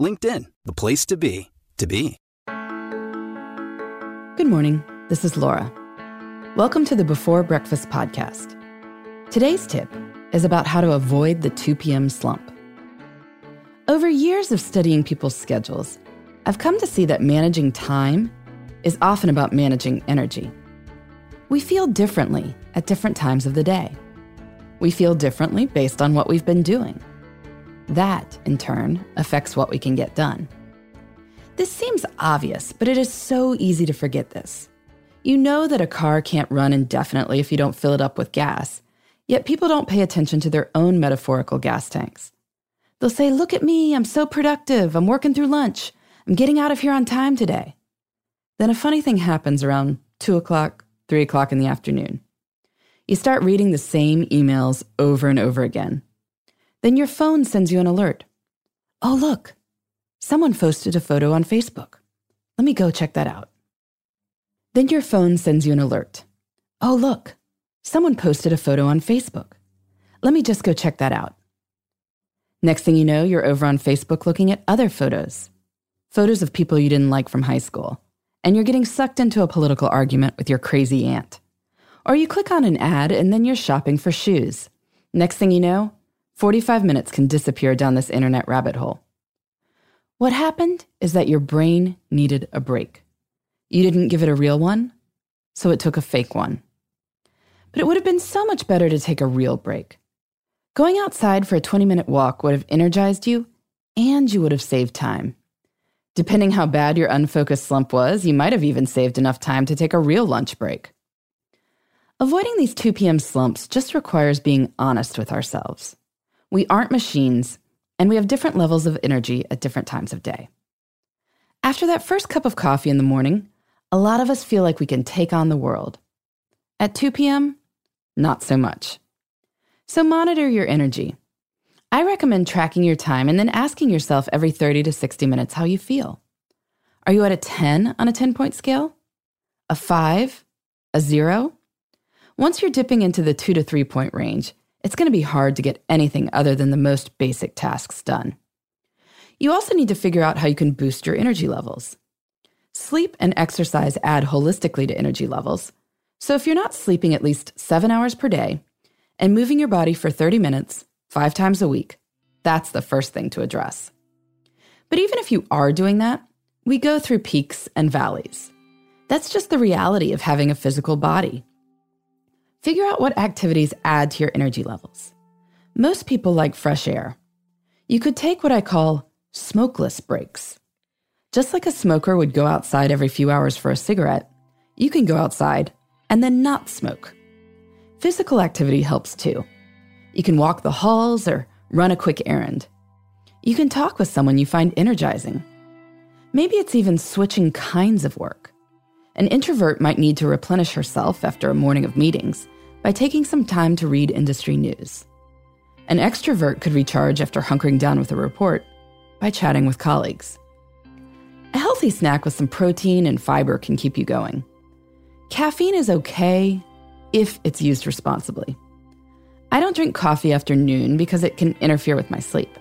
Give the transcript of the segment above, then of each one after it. LinkedIn, the place to be, to be. Good morning. This is Laura. Welcome to the Before Breakfast podcast. Today's tip is about how to avoid the 2 p.m. slump. Over years of studying people's schedules, I've come to see that managing time is often about managing energy. We feel differently at different times of the day. We feel differently based on what we've been doing. That, in turn, affects what we can get done. This seems obvious, but it is so easy to forget this. You know that a car can't run indefinitely if you don't fill it up with gas. Yet people don't pay attention to their own metaphorical gas tanks. They'll say, look at me, I'm so productive, I'm working through lunch, I'm getting out of here on time today. Then a funny thing happens around 2 o'clock, 3 o'clock in the afternoon. You start reading the same emails over and over again. Then your phone sends you an alert. Oh, look, someone posted a photo on Facebook. Let me go check that out. Then your phone sends you an alert. Oh, look. Someone posted a photo on Facebook. Let me just go check that out. Next thing you know, you're over on Facebook looking at other photos. Photos of people you didn't like from high school. And you're getting sucked into a political argument with your crazy aunt. Or you click on an ad and then you're shopping for shoes. Next thing you know, 45 minutes can disappear down this internet rabbit hole. What happened is that your brain needed a break. You didn't give it a real one, so it took a fake one. But it would have been so much better to take a real break. Going outside for a 20-minute walk would have energized you, and you would have saved time. Depending how bad your unfocused slump was, you might have even saved enough time to take a real lunch break. Avoiding these 2 p.m. slumps just requires being honest with ourselves. We aren't machines, and we have different levels of energy at different times of day. After that first cup of coffee in the morning, a lot of us feel like we can take on the world. At 2 p.m., not so much. So monitor your energy. I recommend tracking your time and then asking yourself every 30 to 60 minutes how you feel. Are you at a 10 on a 10-point scale? A 5? A 0? Once you're dipping into the 2 to 3-point range, it's going to be hard to get anything other than the most basic tasks done. You also need to figure out how you can boost your energy levels. Sleep and exercise add holistically to energy levels. So if you're not sleeping at least 7 hours per day and moving your body for 30 minutes, 5 times a week, that's the first thing to address. But even if you are doing that, we go through peaks and valleys. That's just the reality of having a physical body. Figure out what activities add to your energy levels. Most people like fresh air. You could take what I call smokeless breaks. Just like a smoker would go outside every few hours for a cigarette, you can go outside and then not smoke. Physical activity helps too. You can walk the halls or run a quick errand. You can talk with someone you find energizing. Maybe it's even switching kinds of work. An introvert might need to replenish herself after a morning of meetings by taking some time to read industry news. An extrovert could recharge after hunkering down with a report by chatting with colleagues. A healthy snack with some protein and fiber can keep you going. Caffeine is okay if it's used responsibly. I don't drink coffee after noon because it can interfere with my sleep.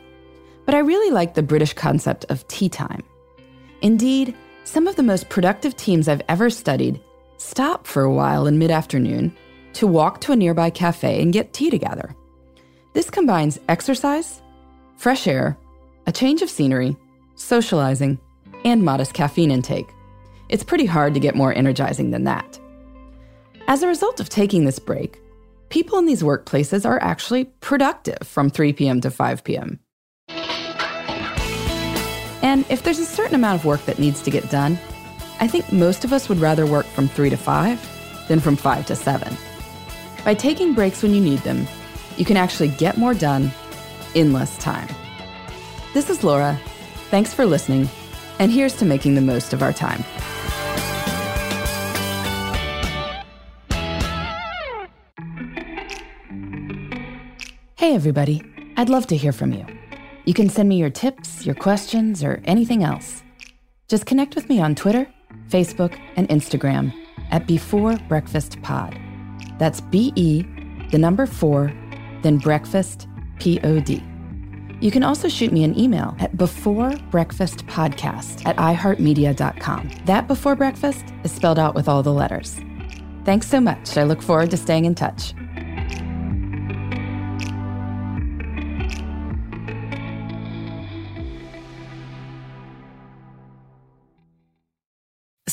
But I really like the British concept of tea time. Indeed, some of the most productive teams I've ever studied stop for a while in mid-afternoon to walk to a nearby cafe and get tea together. This combines exercise, fresh air, a change of scenery, socializing, and modest caffeine intake. It's pretty hard to get more energizing than that. As a result of taking this break, people in these workplaces are actually productive from 3 p.m. to 5 p.m. And if there's a certain amount of work that needs to get done, I think most of us would rather work from 3 to 5 than from 5 to 7. By taking breaks when you need them, you can actually get more done in less time. This is Laura. Thanks for listening. And here's to making the most of our time. Hey, everybody. I'd love to hear from you. You can send me your tips, your questions, or anything else. Just connect with me on Twitter, Facebook, and Instagram at Before Breakfast Pod. That's BE, 4, then breakfast, POD. You can also shoot me an email at beforebreakfastpodcast@iheartmedia.com. That Before Breakfast is spelled out with all the letters. Thanks so much. I look forward to staying in touch.